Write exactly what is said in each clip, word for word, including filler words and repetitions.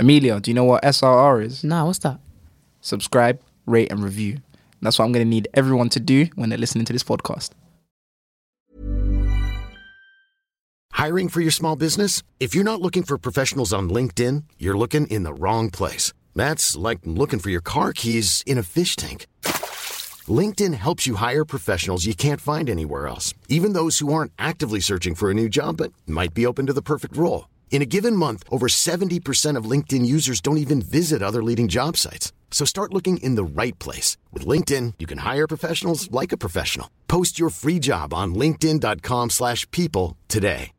Amelia, do you know what S R R is? Nah, what's that? Subscribe, rate, and review. And that's what I'm going to need everyone to do when they're listening to this podcast. Hiring for your small business? If you're not looking for professionals on LinkedIn, you're looking in the wrong place. That's like looking for your car keys in a fish tank. LinkedIn helps you hire professionals you can't find anywhere else, even those who aren't actively searching for a new job but might be open to the perfect role. In a given month, over seventy percent of LinkedIn users don't even visit other leading job sites. So start looking in the right place. With LinkedIn, you can hire professionals like a professional. Post your free job on linkedin.com slash people today.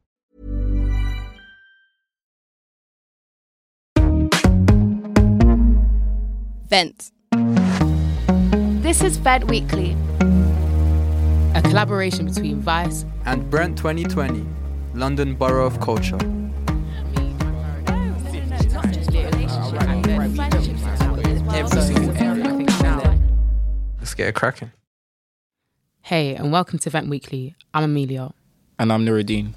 Vent. This is Vent Weekly, a collaboration between Vice and Brent twenty twenty, London Borough of Culture. Let's get it cracking. Hey, and welcome to Vent Weekly. I'm Amelia. And I'm Nuruddin.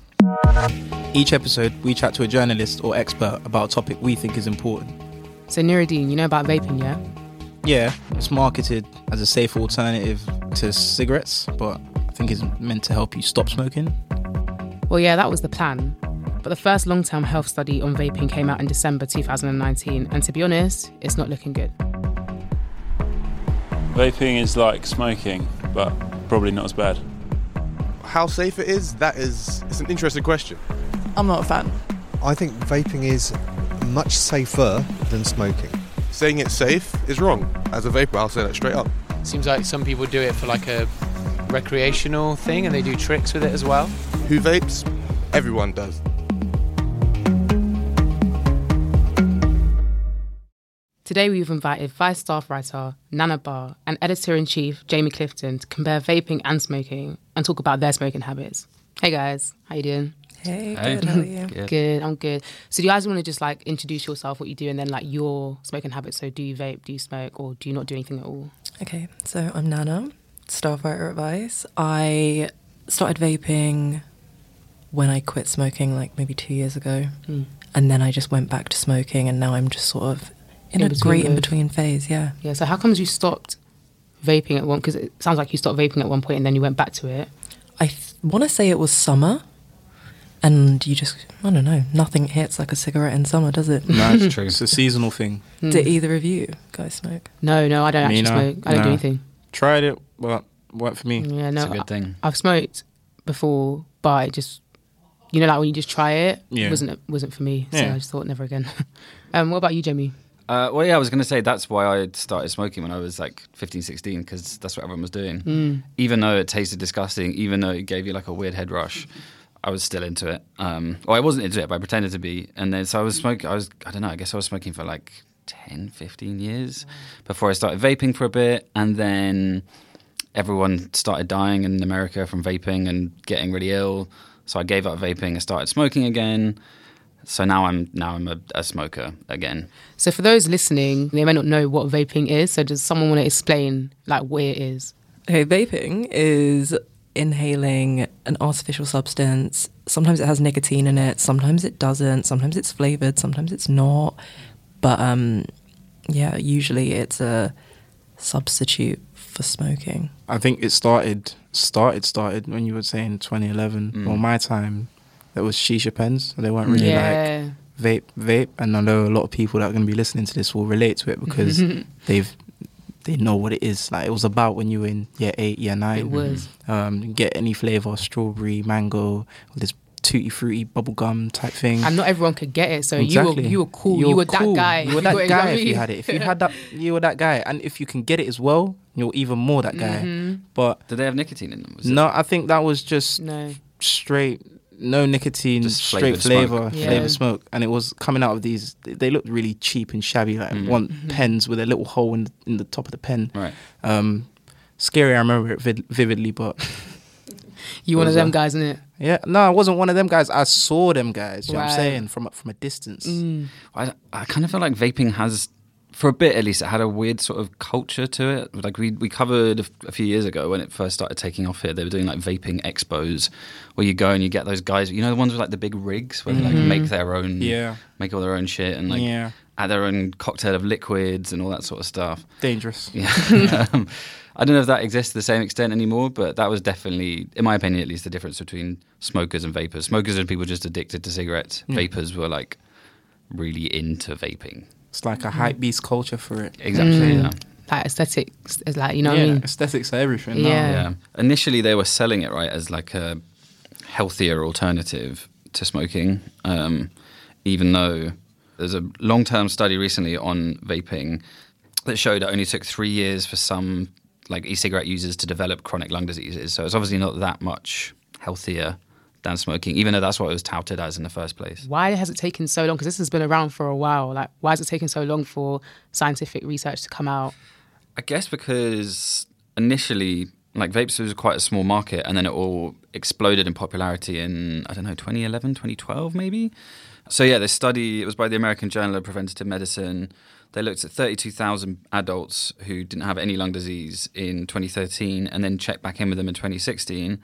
Each episode, we chat to a journalist or expert about a topic we think is important. So Nuruddin, you know about vaping, yeah? Yeah, it's marketed as a safer alternative to cigarettes, but I think it's meant to help you stop smoking. Well, yeah, that was the plan. But the first long-term health study on vaping came out in December twenty nineteen, and to be honest, it's not looking good. Vaping is like smoking, but probably not as bad. How safe it is, that is, it's an interesting question. I'm not a fan. I think vaping is much safer than smoking. Saying it's safe is wrong. As a vapor, I'll say that straight up. Seems like some people do it for like a recreational thing, and they do tricks with it as well. Who vapes? Everyone does. Today we've invited Vice staff writer Nana Barr and editor-in-chief Jamie Clifton to compare vaping and smoking and talk about their smoking habits. Hey guys, how you doing? Hey, hey, good, how are you? Good. good, I'm good. So do you guys want to just like introduce yourself, what you do, and then like your smoking habits? So do you vape, do you smoke, or do you not do anything at all? Okay, so I'm Nana, staff writer at Vice. I started vaping when I quit smoking like maybe two years ago. Mm. And then I just went back to smoking, and now I'm just sort of In, in a great in-between phase, yeah. Yeah, so how comes you stopped vaping at one... Because it sounds like you stopped vaping at one point and then you went back to it. I th- want to say it was summer, and you just... I don't know. Nothing hits like a cigarette in summer, does it? No, it's true. It's a seasonal thing. Mm. Do either of you guys smoke? No, no, I don't Me actually no. smoke. I don't no. do anything. Tried it, but worked for me. Yeah, no, it's a good thing. I, I've smoked before, but it just... You know, like when you just try it, yeah. it wasn't, it wasn't for me. So yeah. I just thought never again. um, what about you, Jamie? Uh, well, yeah, I was going to say that's why I started smoking when I was like fifteen, sixteen, because that's what everyone was doing. Mm. Even though it tasted disgusting, even though it gave you like a weird head rush, I was still into it. Um, well, I wasn't into it, but I pretended to be. And then so I was smoking, I was, I don't know, I guess I was smoking for like ten, fifteen years before I started vaping for a bit. And then everyone started dying in America from vaping and getting really ill. So I gave up vaping and started smoking again. So now I'm now I'm a, a smoker again. So for those listening, they may not know what vaping is. So does someone want to explain like what it is? Okay, vaping is inhaling an artificial substance. Sometimes it has nicotine in it. Sometimes it doesn't. Sometimes it's flavored. Sometimes it's not. But um, yeah, usually it's a substitute for smoking. I think it started started started when you were saying twenty eleven mm. or my time. There was shisha pens. They weren't really yeah. like vape, vape. And I know a lot of people that are going to be listening to this will relate to it because they've they know what it is. Like it was about when you were in year eight, year nine. It was. Um, get any flavour, strawberry, mango, all this tutti fruity bubble gum type thing. And not everyone could get it. So exactly. you were you were cool. You're you were cool. that guy. You were that you guy if you had it. If you had that, you were that guy. And if you can get it as well, you're even more that guy. Mm-hmm. But did they have nicotine in them? Was no, it? I think that was just no. straight... No nicotine, just straight flavour, yeah. flavour smoke. And it was coming out of these, they looked really cheap and shabby, like mm. one mm-hmm. pens with a little hole in the, in the top of the pen. Right. Um, scary, I remember it vid- vividly, but... you one of them that? guys, innit? Yeah, no, I wasn't one of them guys. I saw them guys, you right. know what I'm saying, from, from a distance. Mm. I, I kind of feel like vaping has for a bit at least, it had a weird sort of culture to it. Like we we covered a, f- a few years ago when it first started taking off here, they were doing like vaping expos where you go and you get those guys, you know, the ones with like the big rigs where mm-hmm. they like make their own, yeah. make all their own shit and like yeah. add their own cocktail of liquids and all that sort of stuff. Dangerous. Yeah. um, I don't know if that exists to the same extent anymore, but that was definitely, in my opinion at least, the difference between smokers and vapors. Smokers are people just addicted to cigarettes. Mm. Vapors were like really into vaping. It's like a hype beast culture for it. Exactly, mm. yeah. Like aesthetics, is like, you know yeah, what I mean? Aesthetics are everything. Yeah. yeah. Initially they were selling it, right, as like a healthier alternative to smoking, um, even though there's a long-term study recently on vaping that showed it only took three years for some like e-cigarette users to develop chronic lung diseases. So it's obviously not that much healthier than smoking, even though that's what it was touted as in the first place. Why has it taken so long? Because this has been around for a while. Like, why is it taking so long for scientific research to come out? I guess because initially, like, vapes was quite a small market, and then it all exploded in popularity in, I don't know, twenty eleven, twenty twelve maybe? So yeah, this study, it was by the American Journal of Preventative Medicine. They looked at thirty-two thousand adults who didn't have any lung disease in twenty thirteen and then checked back in with them in twenty sixteen.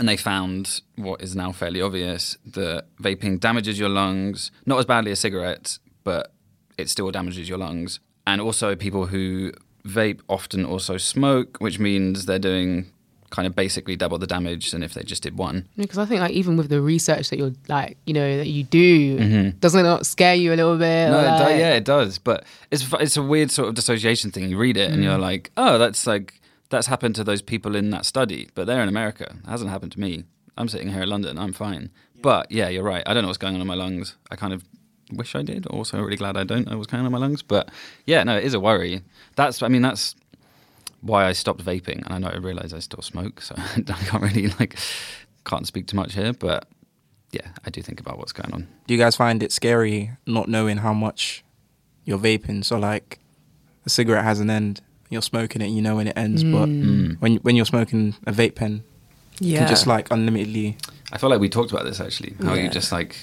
And they found what is now fairly obvious, that vaping damages your lungs, not as badly as cigarettes, but it still damages your lungs. And also people who vape often also smoke, which means they're doing kind of basically double the damage than if they just did one. Because I think like even with the research that you're like, you know, that you do, mm-hmm. doesn't it not scare you a little bit? No, like... it do- yeah, it does. But it's it's a weird sort of dissociation thing. You read it mm. and you're like, oh, that's like, that's happened to those people in that study, but they're in America. It hasn't happened to me. I'm sitting here in London. I'm fine. Yeah. But yeah, you're right. I don't know what's going on in my lungs. I kind of wish I did. Also really glad I don't know what's going on in my lungs. But yeah, no, it is a worry. That's, I mean, that's, why I stopped vaping, and I know I realise I still smoke, so I can't really like can't speak too much here, but yeah, I do think about what's going on. Do you guys find it scary not knowing how much you're vaping? So like a cigarette has an end, you're smoking it and you know when it ends, mm. but mm. when when you're smoking a vape pen, yeah. you can just like unlimitedly. I feel like we talked about this actually, how yeah. you just like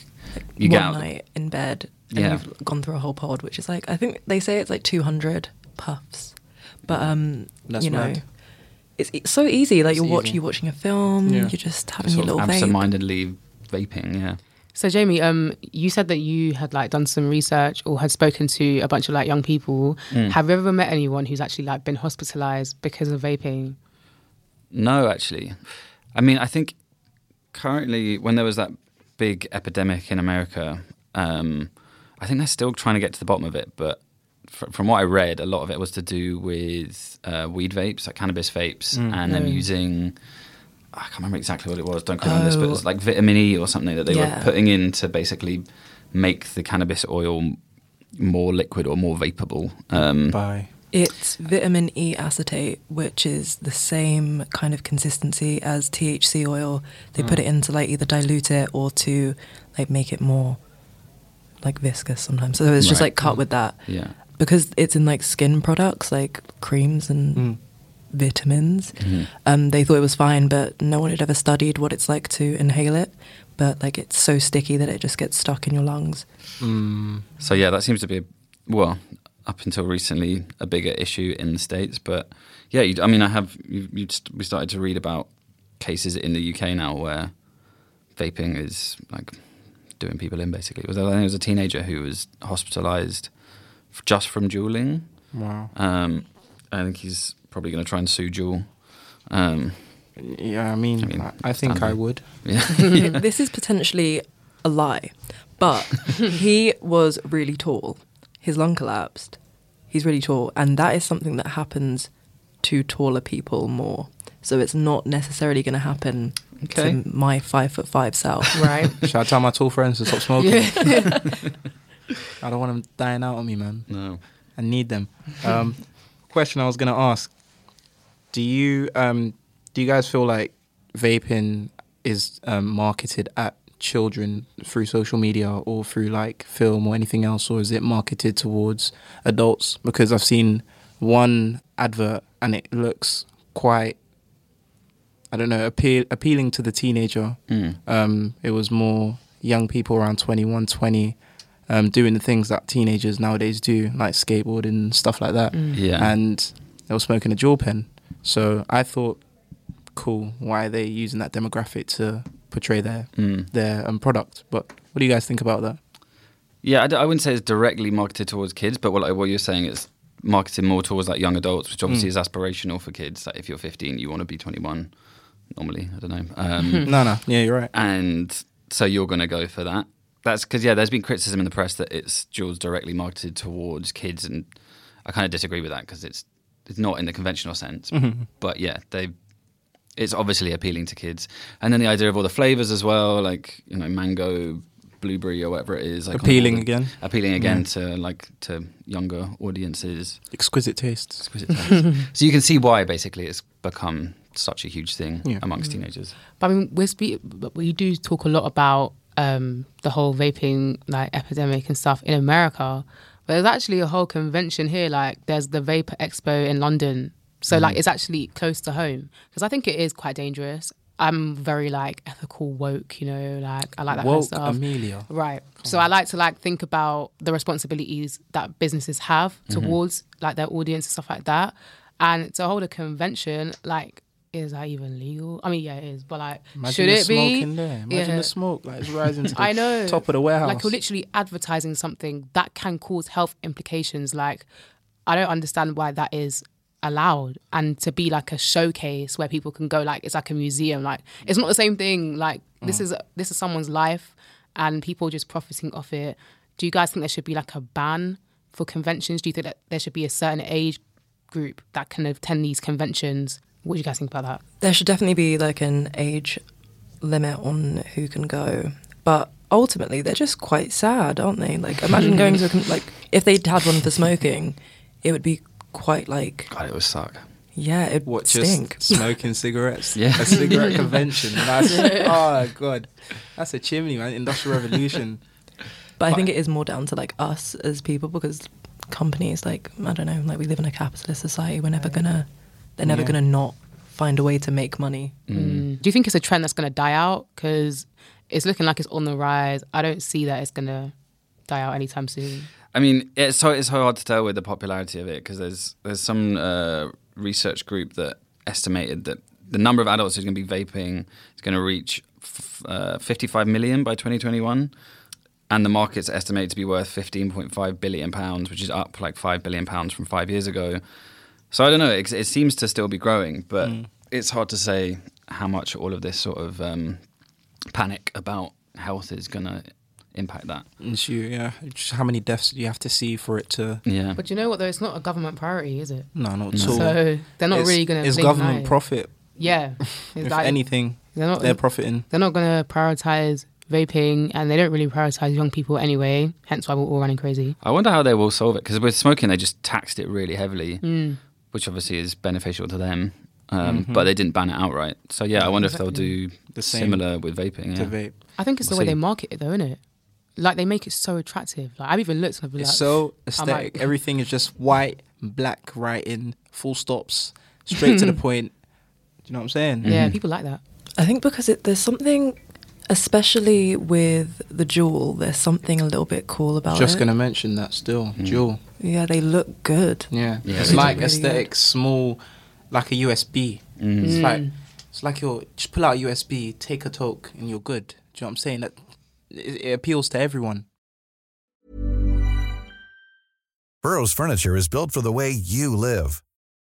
you get out one night in bed and yeah. you've gone through a whole pod, which is like, I think they say it's like two hundred puffs. But, um, you know, it's, it's so easy. Like, you're, watch, you're watching a film, yeah. you're just having just your little vape. Absentmindedly vaping, yeah. So, Jamie, um, you said that you had, like, done some research or had spoken to a bunch of, like, young people. Mm. Have you ever met anyone who's actually, like, been hospitalised because of vaping? No, actually. I mean, I think currently when there was that big epidemic in America, um, I think they're still trying to get to the bottom of it, but... From what I read, a lot of it was to do with uh, weed vapes, like cannabis vapes, mm. and them using, I can't remember exactly what it was, don't quote me on this, but it was like vitamin E or something that they yeah. were putting in to basically make the cannabis oil more liquid or more vaporable. Um, Bye. It's vitamin E acetate, which is the same kind of consistency as T H C oil. They mm. put it in to like either dilute it or to like make it more like viscous sometimes. So it's just right. like cut with that. Yeah. Because it's in like skin products, like creams and mm. vitamins, mm-hmm. um, they thought it was fine, but no one had ever studied what it's like to inhale it. But like it's so sticky that it just gets stuck in your lungs. Mm. So yeah, that seems to be, a, well, up until recently, a bigger issue in the States. But yeah, you, I mean, I have, you, you st- we started to read about cases in the U K now where vaping is like doing people in basically. I think it was a teenager who was hospitalised just from juuling. Wow. Um, I think he's probably going to try and sue Juul. Um, yeah, I mean, I, mean, I think I would. Yeah. yeah. This is potentially a lie, but he was really tall. His lung collapsed. He's really tall, and that is something that happens to taller people more. So it's not necessarily going to happen okay. to my five foot five self. Right. Should I tell my tall friends to stop smoking? Yeah. I don't want them dying out on me, man. No. I need them. Um, question I was going to ask. Do you um, do you guys feel like vaping is um, marketed at children through social media or through like film or anything else? Or is it marketed towards adults? Because I've seen one advert and it looks quite, I don't know, appeal- appealing to the teenager. Mm. Um, it was more young people around twenty-one, twenty um, doing the things that teenagers nowadays do, like skateboarding and stuff like that. Mm. Yeah. And they were smoking a Juul pen. So I thought, cool, why are they using that demographic to portray their mm. their um, product? But what do you guys think about that? Yeah, I, d- I wouldn't say it's directly marketed towards kids, but what, like, what you're saying is marketed more towards like young adults, which obviously mm. is aspirational for kids. Like if you're fifteen, you want to be twenty-one. Normally, I don't know. Um, no, no, yeah, you're right. And so you're going to go for that. That's because, yeah, there's been criticism in the press that it's Juul's directly marketed towards kids, and I kind of disagree with that because it's it's not in the conventional sense. Mm-hmm. But yeah, they it's obviously appealing to kids. And then the idea of all the flavors as well, like you know, mango, blueberry, or whatever it is, like appealing again, appealing again mm. to like to younger audiences. Exquisite tastes. Exquisite tastes. So you can see why basically it's become such a huge thing yeah. amongst teenagers. But I mean, we spe- we do talk a lot about um, the whole vaping like epidemic and stuff in America. But there's actually a whole convention here. Like, there's the Vapor Expo in London. So mm-hmm. like, it's actually close to home because I think it is quite dangerous. I'm very like ethical, woke, you know, like I like that woke kind of stuff. Amelia. Right. Come so on. I like to like think about the responsibilities that businesses have towards mm-hmm. like their audience and stuff like that. And to hold a convention, like, is that even legal? I mean, yeah, it is, but like, imagine should it be? Imagine the smoke in there. Imagine yeah. the smoke, like, it's rising to the I know. top of the warehouse. Like, you're literally advertising something that can cause health implications. Like, I don't understand why that is allowed. And to be like a showcase where people can go, like, it's like a museum. Like, it's not the same thing. Like, mm. this is this is someone's life, and people just profiting off it. Do you guys think there should be like a ban for conventions? Do you think that there should be a certain age group that can attend these conventions? What do you guys think about that? There should definitely be like an age limit on who can go. But ultimately, they're just quite sad, aren't they? Like, imagine going to, a con- like, if they'd had one for smoking, it would be quite like... God, it would suck. Yeah, it would stink. Just smoking cigarettes? Yeah. A cigarette convention. That's, oh, God. That's a chimney, man. Industrial Revolution. But I think it is more down to, like, us as people, because companies, like, I don't know, like, we live in a capitalist society. We're never going to... They're never yeah. going to not find a way to make money. Mm. Do you think it's a trend that's going to die out? Because it's looking like it's on the rise. I don't see that it's going to die out anytime soon. I mean, it's so it's hard to tell with the popularity of it because there's there's some uh, research group that estimated that the number of adults who's going to be vaping is going to reach f- uh, fifty-five million by twenty twenty-one. And the market's estimated to be worth fifteen point five billion pounds, which is up like five billion pounds from five years ago. So I don't know, it, it seems to still be growing, but mm. it's hard to say how much all of this sort of um, panic about health is going to impact that. It's you, yeah. Just how many deaths do you have to see for it to... Yeah. But you know what, though? It's not a government priority, is it? No, not at no. all. So they're not it's, really going to... It's government night. profit. Yeah. If like, anything, they're, not, they're profiting. They're not going to prioritise vaping, and they don't really prioritise young people anyway, hence why we're all running crazy. I wonder how they will solve it, because with smoking, they just taxed it really heavily. Mm. Which obviously is beneficial to them, um, mm-hmm. but they didn't ban it outright. So yeah, yeah I wonder exactly. if they'll do the similar with vaping. Yeah. Vape. I think it's we'll the way see. they market it though, isn't it? Like they make it so attractive. Like I've even looked and I've been it's like... so aesthetic. Like, everything is just white, black writing, full stops, straight to the point. Do you know what I'm saying? Mm-hmm. Yeah, people like that. I think because it, there's something, especially with the Juul, there's something a little bit cool about just it. Just going to mention that still, mm. Juul. Yeah, they look good. Yeah, yeah it's like really aesthetics, small, like a U S B. Mm. It's mm. like it's like your just pull out a U S B, take a toke, and you're good. Do you know what I'm saying? That it, it appeals to everyone. Burrow's furniture is built for the way you live,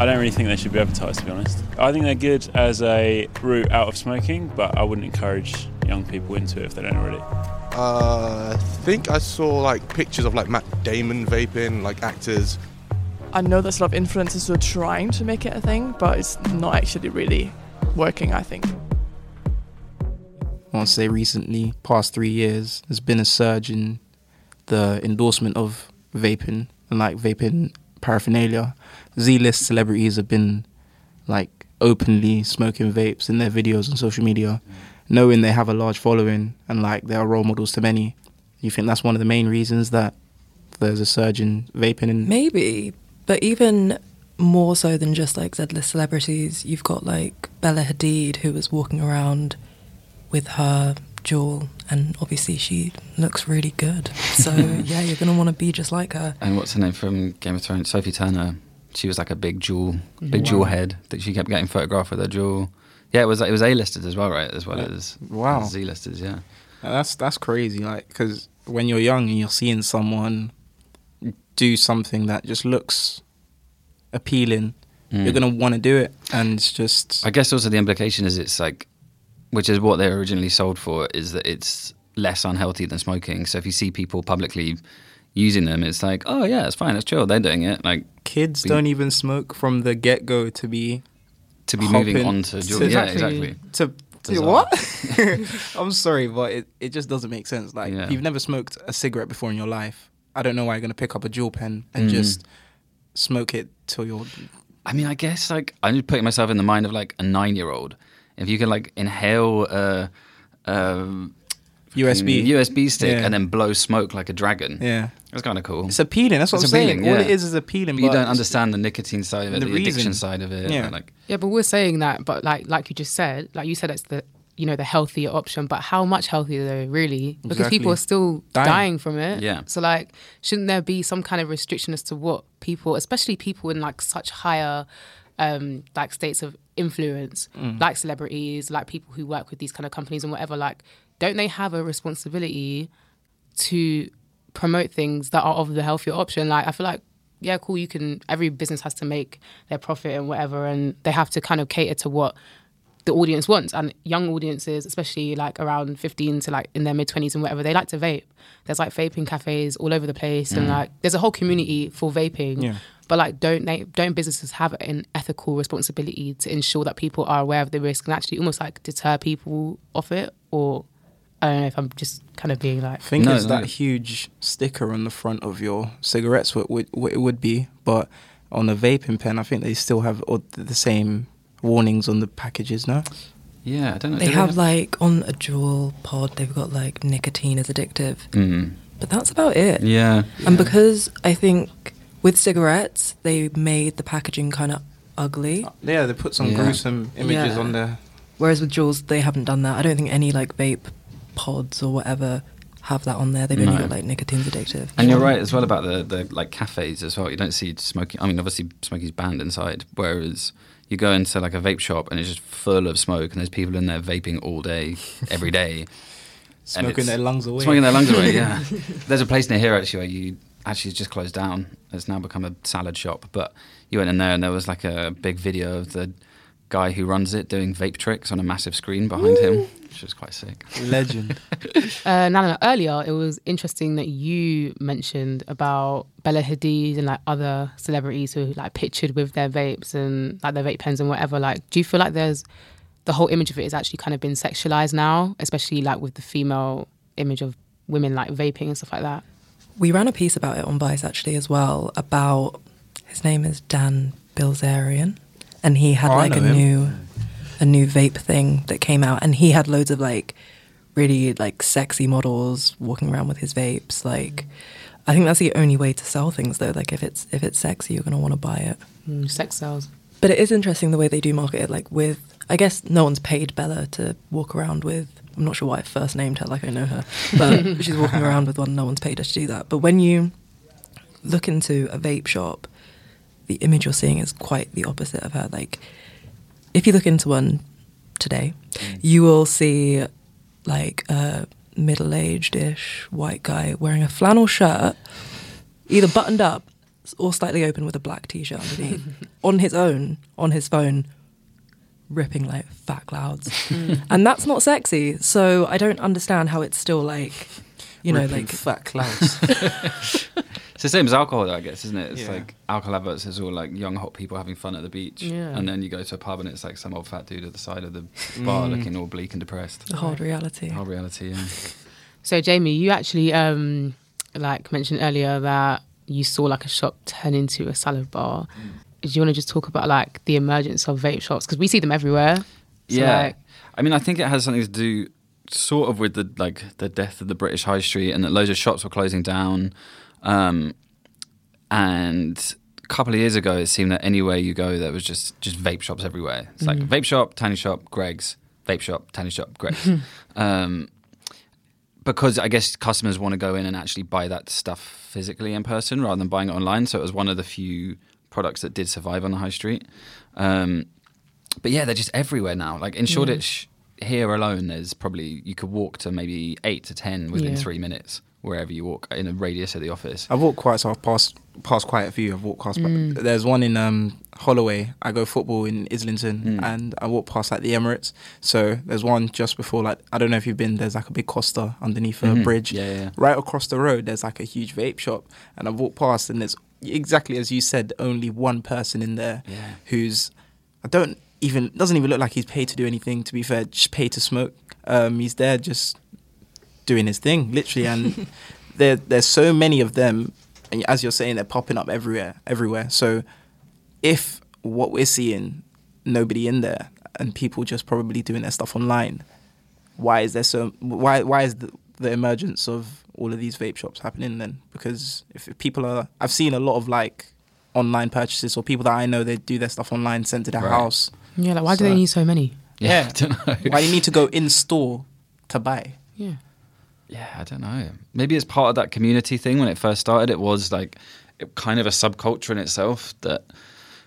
I don't really think they should be advertised, to be honest. I think they're good as a route out of smoking, but I wouldn't encourage young people into it if they don't already. Uh, I think I saw like pictures of like Matt Damon vaping, like actors. I know there's a lot of influencers who are trying to make it a thing, but it's not actually really working, I think. I want to say recently, past three years, there's been a surge in the endorsement of vaping and like vaping paraphernalia. Z-list celebrities have been like openly smoking vapes in their videos on social media, knowing they have a large following and like they are role models to many. You think that's one of the main reasons that there's a surge in vaping? And maybe, but even more so than just like Z-list celebrities, you've got like Bella Hadid, who was walking around with her Juul, and obviously she looks really good. So yeah, you're gonna want to be just like her. And what's her name from Game of Thrones? Sophie Turner. She was like a big Juul, big wow. Juul head that she kept getting photographed with her Juul. Yeah, it was it was A-listed as well, right? As well yeah. as wow, as Z-listers. Yeah, now that's that's crazy. Like because when you're young and you're seeing someone do something that just looks appealing, mm. you're gonna want to do it. And it's just, I guess also the implication is it's like, which is what they originally sold for, is that it's less unhealthy than smoking. So if you see people publicly using them, it's like, oh yeah, it's fine, it's chill, they're doing it. Like kids be, don't even smoke from the get-go to be to be hopping, moving on to Juul. Yeah, exactly. To, to what? I'm sorry, but it, it just doesn't make sense. Like yeah. if you've never smoked a cigarette before in your life, I don't know why you're gonna pick up a Juul pen and mm. just smoke it till you're. I mean, I guess like I'm just putting myself in the mind of like a nine-year-old. If you can like inhale a uh, um, U S B U S B stick yeah. and then blow smoke like a dragon, yeah, that's kind of cool. It's appealing. That's what it's I'm appealing, saying. Yeah. All it is is appealing. But you don't understand the nicotine side of it, the, the addiction side of it. Yeah. Like, yeah, but we're saying that. But like, like you just said, like you said, it's the you know the healthier option. But how much healthier though, really? Because exactly. people are still dying. dying from it. Yeah. So like, shouldn't there be some kind of restriction as to what people, especially people in like such higher. Um, like states of influence, mm. like celebrities, like people who work with these kind of companies and whatever, like, don't they have a responsibility to promote things that are of the healthier option? Like, I feel like, yeah, cool, you can, every business has to make their profit and whatever, and they have to kind of cater to what the audience wants. And young audiences, especially like around fifteen to like in their mid-twenties and whatever, they like to vape. There's like vaping cafes all over the place, mm. and like, there's a whole community for vaping. Yeah. But like, don't they, don't businesses have an ethical responsibility to ensure that people are aware of the risk and actually almost like deter people off it? Or I don't know if I'm just kind of being like. I think no, it's no. that huge sticker on the front of your cigarettes, what, what, what it would be. But on a vaping pen, I think they still have all the same warnings on the packages, no? Yeah, I don't know. They, do have, they have like on a Juul pod, they've got like nicotine is addictive. Mm. But that's about it. Yeah. And yeah. because I think. With cigarettes, they made the packaging kind of ugly. Yeah, they put some yeah. gruesome images yeah. on there. Whereas with Juuls, they haven't done that. I don't think any like vape pods or whatever have that on there. They've no. only got like nicotine's addictive. And you're right as well about the, the like cafes as well. You don't see smoking. I mean, obviously smoking's banned inside. Whereas you go into like a vape shop and it's just full of smoke, and there's people in there vaping all day, every day, smoking their lungs away. Smoking their lungs away. Yeah. There's a place near here actually where you. Actually, it's just closed down. It's now become a salad shop. But you went in there and there was like a big video of the guy who runs it doing vape tricks on a massive screen behind Woo. him, which was quite sick. Legend. uh, Nana, earlier it was interesting that you mentioned about Bella Hadid and like other celebrities who like pictured with their vapes and like their vape pens and whatever. Like, do you feel like there's the whole image of it is actually kind of been sexualized now, especially like with the female image of women like vaping and stuff like that? We ran a piece about it on Vice actually as well about, his name is Dan Bilzerian, and he had oh, like a him. new a new vape thing that came out, and he had loads of like really like sexy models walking around with his vapes. Like, I think that's the only way to sell things though. Like if it's if it's sexy, you're gonna want to buy it. Mm, sex sells. But it is interesting the way they do market it. Like with, I guess no one's paid Bella to walk around with. I'm not sure why I first named her like I know her, but she's walking around with one. No one's paid her to do that. But when you look into a vape shop, the image you're seeing is quite the opposite of her. Like, if you look into one today, you will see like a middle-aged-ish white guy wearing a flannel shirt, either buttoned up or slightly open with a black t-shirt underneath, on his own, on his phone, ripping like fat clouds. Mm. And that's not sexy, so I don't understand how it's still like, you know, ripping like fat clouds. It's the same as alcohol, though, I guess, isn't it? It's yeah. like alcohol adverts is all like young hot people having fun at the beach, yeah. and then you go to a pub and it's like some old fat dude at the side of the bar looking all bleak and depressed. The hard reality. The hard reality. Yeah. So Jamie, you actually um, like mentioned earlier that you saw like a shop turn into a salad bar. Mm. Do you want to just talk about like the emergence of vape shops, because we see them everywhere? So, yeah, like, I mean, I think it has something to do sort of with the like the death of the British high street, and that loads of shops were closing down. Um, and a couple of years ago, it seemed that anywhere you go, there was just, just vape shops everywhere. It's mm-hmm. like vape shop, tanning shop, Greg's, vape shop, tanning shop, Greg's. um, because I guess customers want to go in and actually buy that stuff physically in person rather than buying it online. So it was one of the few products that did survive on the high street. Um, but yeah, they're just everywhere now. Like in Shoreditch, yeah. here alone, there's probably, you could walk to maybe eight to ten within yeah. three minutes. Wherever you walk in a radius of the office. I've walked quite so I've passed past quite a few. I've walked past mm. there's one in um, Holloway. I go football in Islington mm. and I walk past like the Emirates. So there's one just before, like, I don't know if you've been, there's like a big Costa underneath mm-hmm. a bridge. Yeah, yeah. Right across the road there's like a huge vape shop, and I've walked past and there's exactly as you said, only one person in there yeah. who's I don't even doesn't even look like he's paid to do anything, to be fair, just paid to smoke. Um, he's there just doing his thing, literally, and there there's so many of them, and as you're saying, they're popping up everywhere, everywhere. So if what we're seeing, nobody in there, and people just probably doing their stuff online, why is there so? Why why is the, the emergence of all of these vape shops happening then? Because if, if people are, I've seen a lot of like online purchases, or people that I know, they do their stuff online, sent to their right. house. Yeah, like why so, do they need so many? Yeah, yeah. I don't know. Why do you need to go in store to buy? Yeah. Yeah, I don't know. Maybe it's part of that community thing. When it first started, it was like it kind of a subculture in itself, that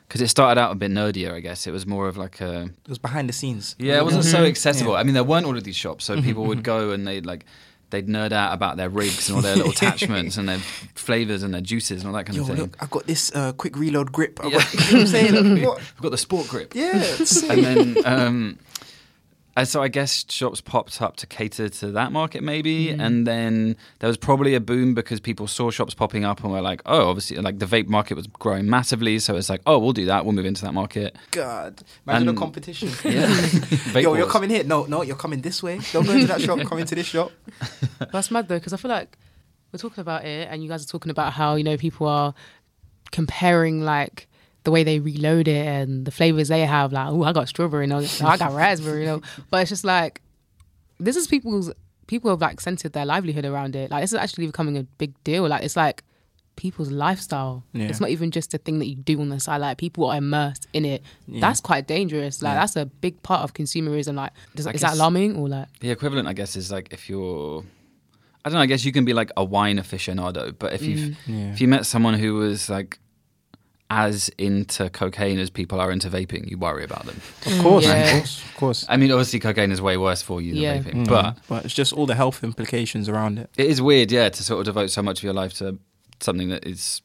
because it started out a bit nerdier, I guess. It was more of like a... It was behind the scenes. Yeah, it wasn't mm-hmm. so accessible. Yeah. I mean, there weren't all of these shops, so people would go and they'd like... They'd nerd out about their rigs and all their little attachments and their flavours and their juices and all that kind Yo, of thing. Look, I've got this uh, quick reload grip. I've, yeah. got, you know what I'm saying? Like, what? I've got the sport grip. Yeah. And then... Um, And so I guess shops popped up to cater to that market maybe. Mm. And then there was probably a boom because people saw shops popping up and were like, oh, obviously, like the vape market was growing massively. So it's like, oh, we'll do that. We'll move into that market. God. Imagine and, a competition. Yeah. Yo, wars. You're coming here. No, no, you're coming this way. Don't go into that shop. Come into this shop. That's mad though, because I feel like we're talking about it and you guys are talking about how, you know, people are comparing like, the way they reload it and the flavors they have, like, oh, I got strawberry, and oh, I got raspberry, you know. But it's just like, this is people's, people have like centered their livelihood around it. Like, this is actually becoming a big deal. Like, it's like people's lifestyle. Yeah. It's not even just a thing that you do on the side. Like, people are immersed in it. Yeah. That's quite dangerous. Like, yeah. that's a big part of consumerism. Like, does, is guess, that alarming or like? The equivalent, I guess, is like if you're, I don't know, I guess you can be like a wine aficionado, but if mm. you've, yeah. if you met someone who was like, as into cocaine as people are into vaping, you worry about them. Of course, yeah. of course, of course. I mean, obviously, cocaine is way worse for you than yeah. vaping, mm. but but it's just all the health implications around it. It is weird, yeah, to sort of devote so much of your life to something that is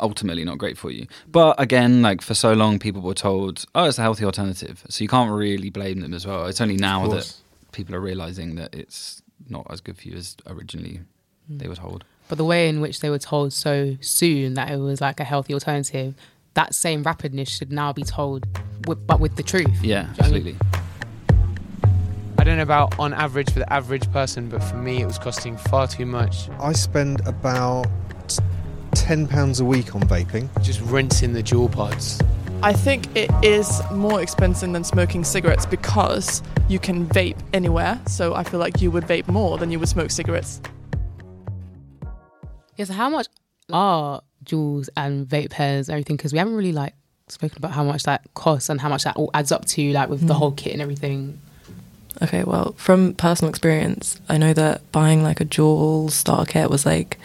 ultimately not great for you. But again, like for so long, people were told, "Oh, it's a healthy alternative," so you can't really blame them as well. It's only now that people are realizing that it's not as good for you as originally mm. they were told. But the way in which they were told so soon that it was like a healthy alternative, that same rapidness should now be told, with, but with the truth. Yeah, absolutely. I don't know about on average for the average person, but for me it was costing far too much. I spend about ten pounds a week on vaping. Just rinsing the Juul pods. I think it is more expensive than smoking cigarettes because you can vape anywhere, so I feel like you would vape more than you would smoke cigarettes. Yeah, so how much are Juuls and vape pens and everything? Because we haven't really, like, spoken about how much that costs and how much that all adds up to, like, with mm. the whole kit and everything. Okay, well, from personal experience, I know that buying, like, a Juul starter kit was, like,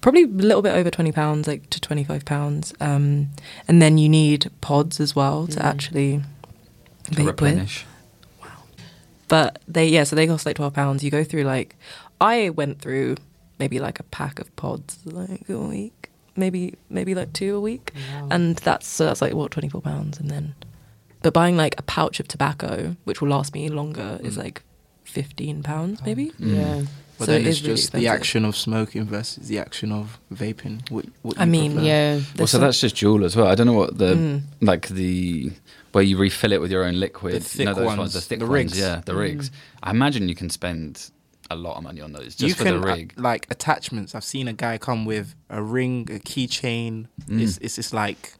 probably a little bit over twenty pounds, like, to twenty-five pounds. Um, and then you need pods as well to mm. actually to vape replenish. With. Wow. But they, yeah, so they cost, like, twelve pounds. You go through, like, I went through... maybe like a pack of pods like a week, maybe maybe like two a week. Wow. And that's so that's like what twenty-four pounds. And then but buying like a pouch of tobacco, which will last me longer, mm. is like fifteen pounds maybe. Mm. Yeah. But so then it it's really just expensive. The action of smoking versus the action of vaping. What, what I mean, prefer. yeah. Well, so that's just Juul as well. I don't know what the, mm. like the, where you refill it with your own liquid. The thick you know those ones. ones. The thick the rigs. ones, yeah, the rigs. Mm. I imagine you can spend a lot of money on those, just you for can, the rig. Uh, like attachments. I've seen a guy come with a ring, a keychain. Mm. It's, it's just like,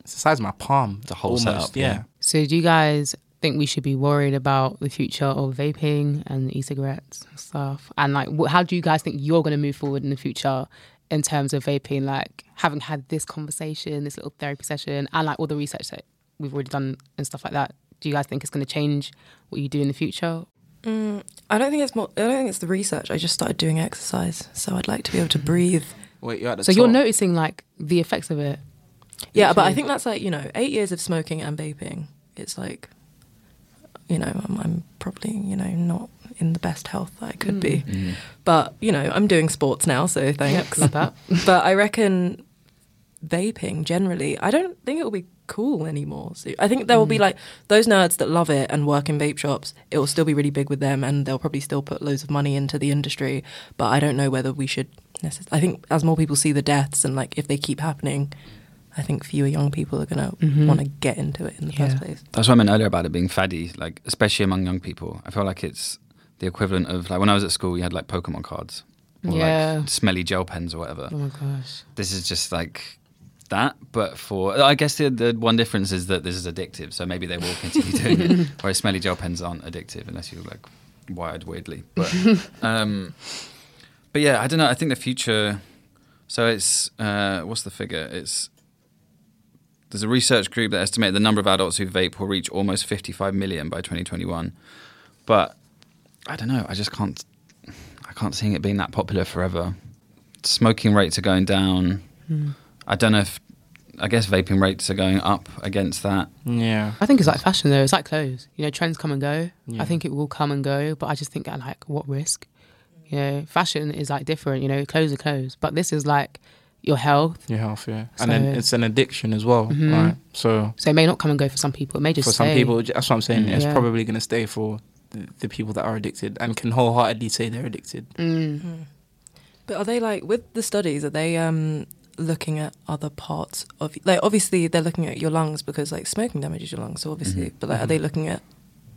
it's the size of my palm. It's a whole almost, setup. Yeah. yeah. So do you guys think we should be worried about the future of vaping and e-cigarettes and stuff, and like wh- how do you guys think you're going to move forward in the future in terms of vaping, like having had this conversation, this little therapy session, and like all the research that we've already done and stuff like that? Do you guys think it's going to change what you do in the future? mm, I don't think it's more I don't think it's the research. I just started doing exercise, so I'd like to be able to breathe. Wait, you're at the so top. You're noticing like the effects of it? Yeah, but I think that's like, you know, eight years of smoking and vaping, it's like, you know, I'm, I'm probably, you know, not in the best health that I could mm. be. Mm. But, you know, I'm doing sports now, so thanks. Yep, that. But I reckon vaping generally, I don't think it will be cool anymore. So I think there will mm. be like those nerds that love it and work in vape shops, it will still be really big with them, and they'll probably still put loads of money into the industry. But I don't know whether we should necess- I think as more people see the deaths and like if they keep happening, I think fewer young people are going to mm-hmm. want to get into it in the yeah. first place. That's what I meant earlier about it being faddy, like especially among young people. I feel like it's the equivalent of like when I was at school, we had like Pokemon cards or yeah. like smelly gel pens or whatever. Oh my gosh. This is just like that, but for I guess the, the one difference is that this is addictive, so maybe they will continue doing it. Whereas smelly gel pens aren't addictive unless you're like wired weirdly. But um, but yeah, I don't know. I think the future. So it's uh, what's the figure? It's There's a research group that estimated the number of adults who vape will reach almost fifty-five million by twenty twenty-one. But I don't know. I just can't. I can't see it being that popular forever. Smoking rates are going down. Mm. I don't know if. I guess vaping rates are going up against that. Yeah. I think it's like fashion though. It's like clothes. You know, trends come and go. Yeah. I think it will come and go. But I just think at like what risk? You know, fashion is like different. You know, clothes are clothes. But this is like. Your health. Your health, yeah. So, and then it's an addiction as well, mm-hmm. right? So so it may not come and go for some people. It may just for stay. For some people, that's what I'm saying. Mm, it's yeah. probably going to stay for the, the people that are addicted and can wholeheartedly say they're addicted. Mm. Mm. But are they like, with the studies, are they um, looking at other parts of, like obviously they're looking at your lungs because like smoking damages your lungs, so obviously, mm-hmm. but like, mm-hmm. are they looking at,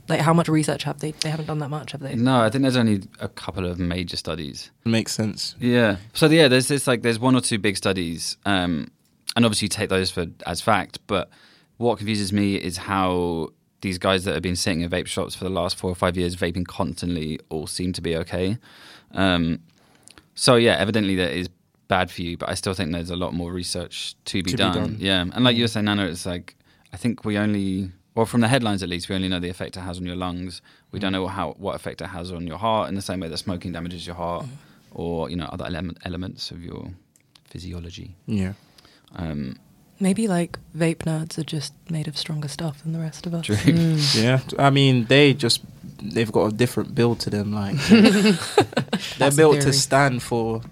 like how much research have they? They haven't done that much, have they? No, I think there's only a couple of major studies. Makes sense. Yeah. So yeah, there's this like there's one or two big studies, um, and obviously you take those for as fact. But what confuses me is how these guys that have been sitting in vape shops for the last four or five years vaping constantly all seem to be okay. Um, so yeah, evidently that is bad for you, but I still think there's a lot more research to be, to done. be done. Yeah, and like you were saying, Nana, it's like I think we only. Well, from the headlines at least, we only know the effect it has on your lungs. We mm. don't know how what effect it has on your heart in the same way that smoking damages your heart mm. or, you know, other ele- elements of your physiology. Yeah. Um, Maybe, like, vape nerds are just made of stronger stuff than the rest of us. Mm. Yeah. I mean, they just, they've got a different build to them. Like, they're, they're built to stand for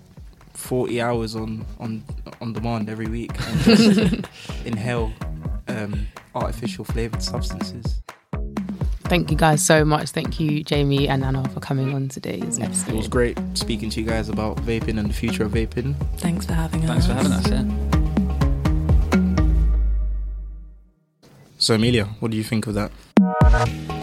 forty hours on, on, on demand every week and just inhale Um, artificial flavoured substances. Thank you guys so much. Thank you, Jamie and Nana, for coming on today's episode. It was great speaking to you guys about vaping and the future of vaping. Thanks for having us. Thanks for having us, yeah. So, Amelia, what do you think of that?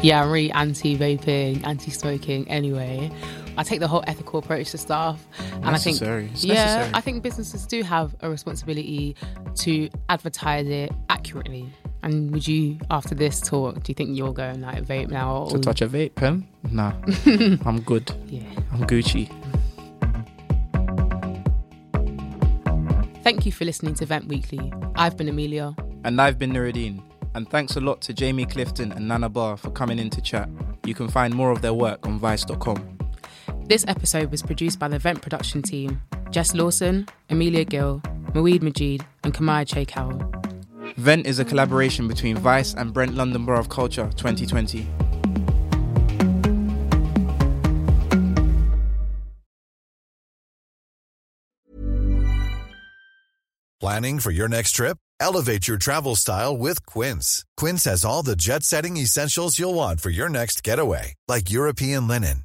Yeah, I'm really anti-vaping, anti-smoking anyway. I take the whole ethical approach to stuff, and necessary. I think it's yeah, necessary. I think businesses do have a responsibility to advertise it accurately. And would you, after this talk, do you think you're going like vape now? Or to touch a vape pen? Nah, I'm good. Yeah, I'm Gucci. Thank you for listening to Vent Weekly. I've been Amelia, and I've been Nuruddin. And thanks a lot to Jamie Clifton and Nana Barr for coming in to chat. You can find more of their work on vice dot com. This episode was produced by the Vent production team, Jess Lawson, Amelia Gill, Mawid Majeed and Kamaya Chekow. Vent is a collaboration between Vice and Brent London Borough of Culture twenty twenty. Planning for your next trip? Elevate your travel style with Quince. Quince has all the jet-setting essentials you'll want for your next getaway, like European linen,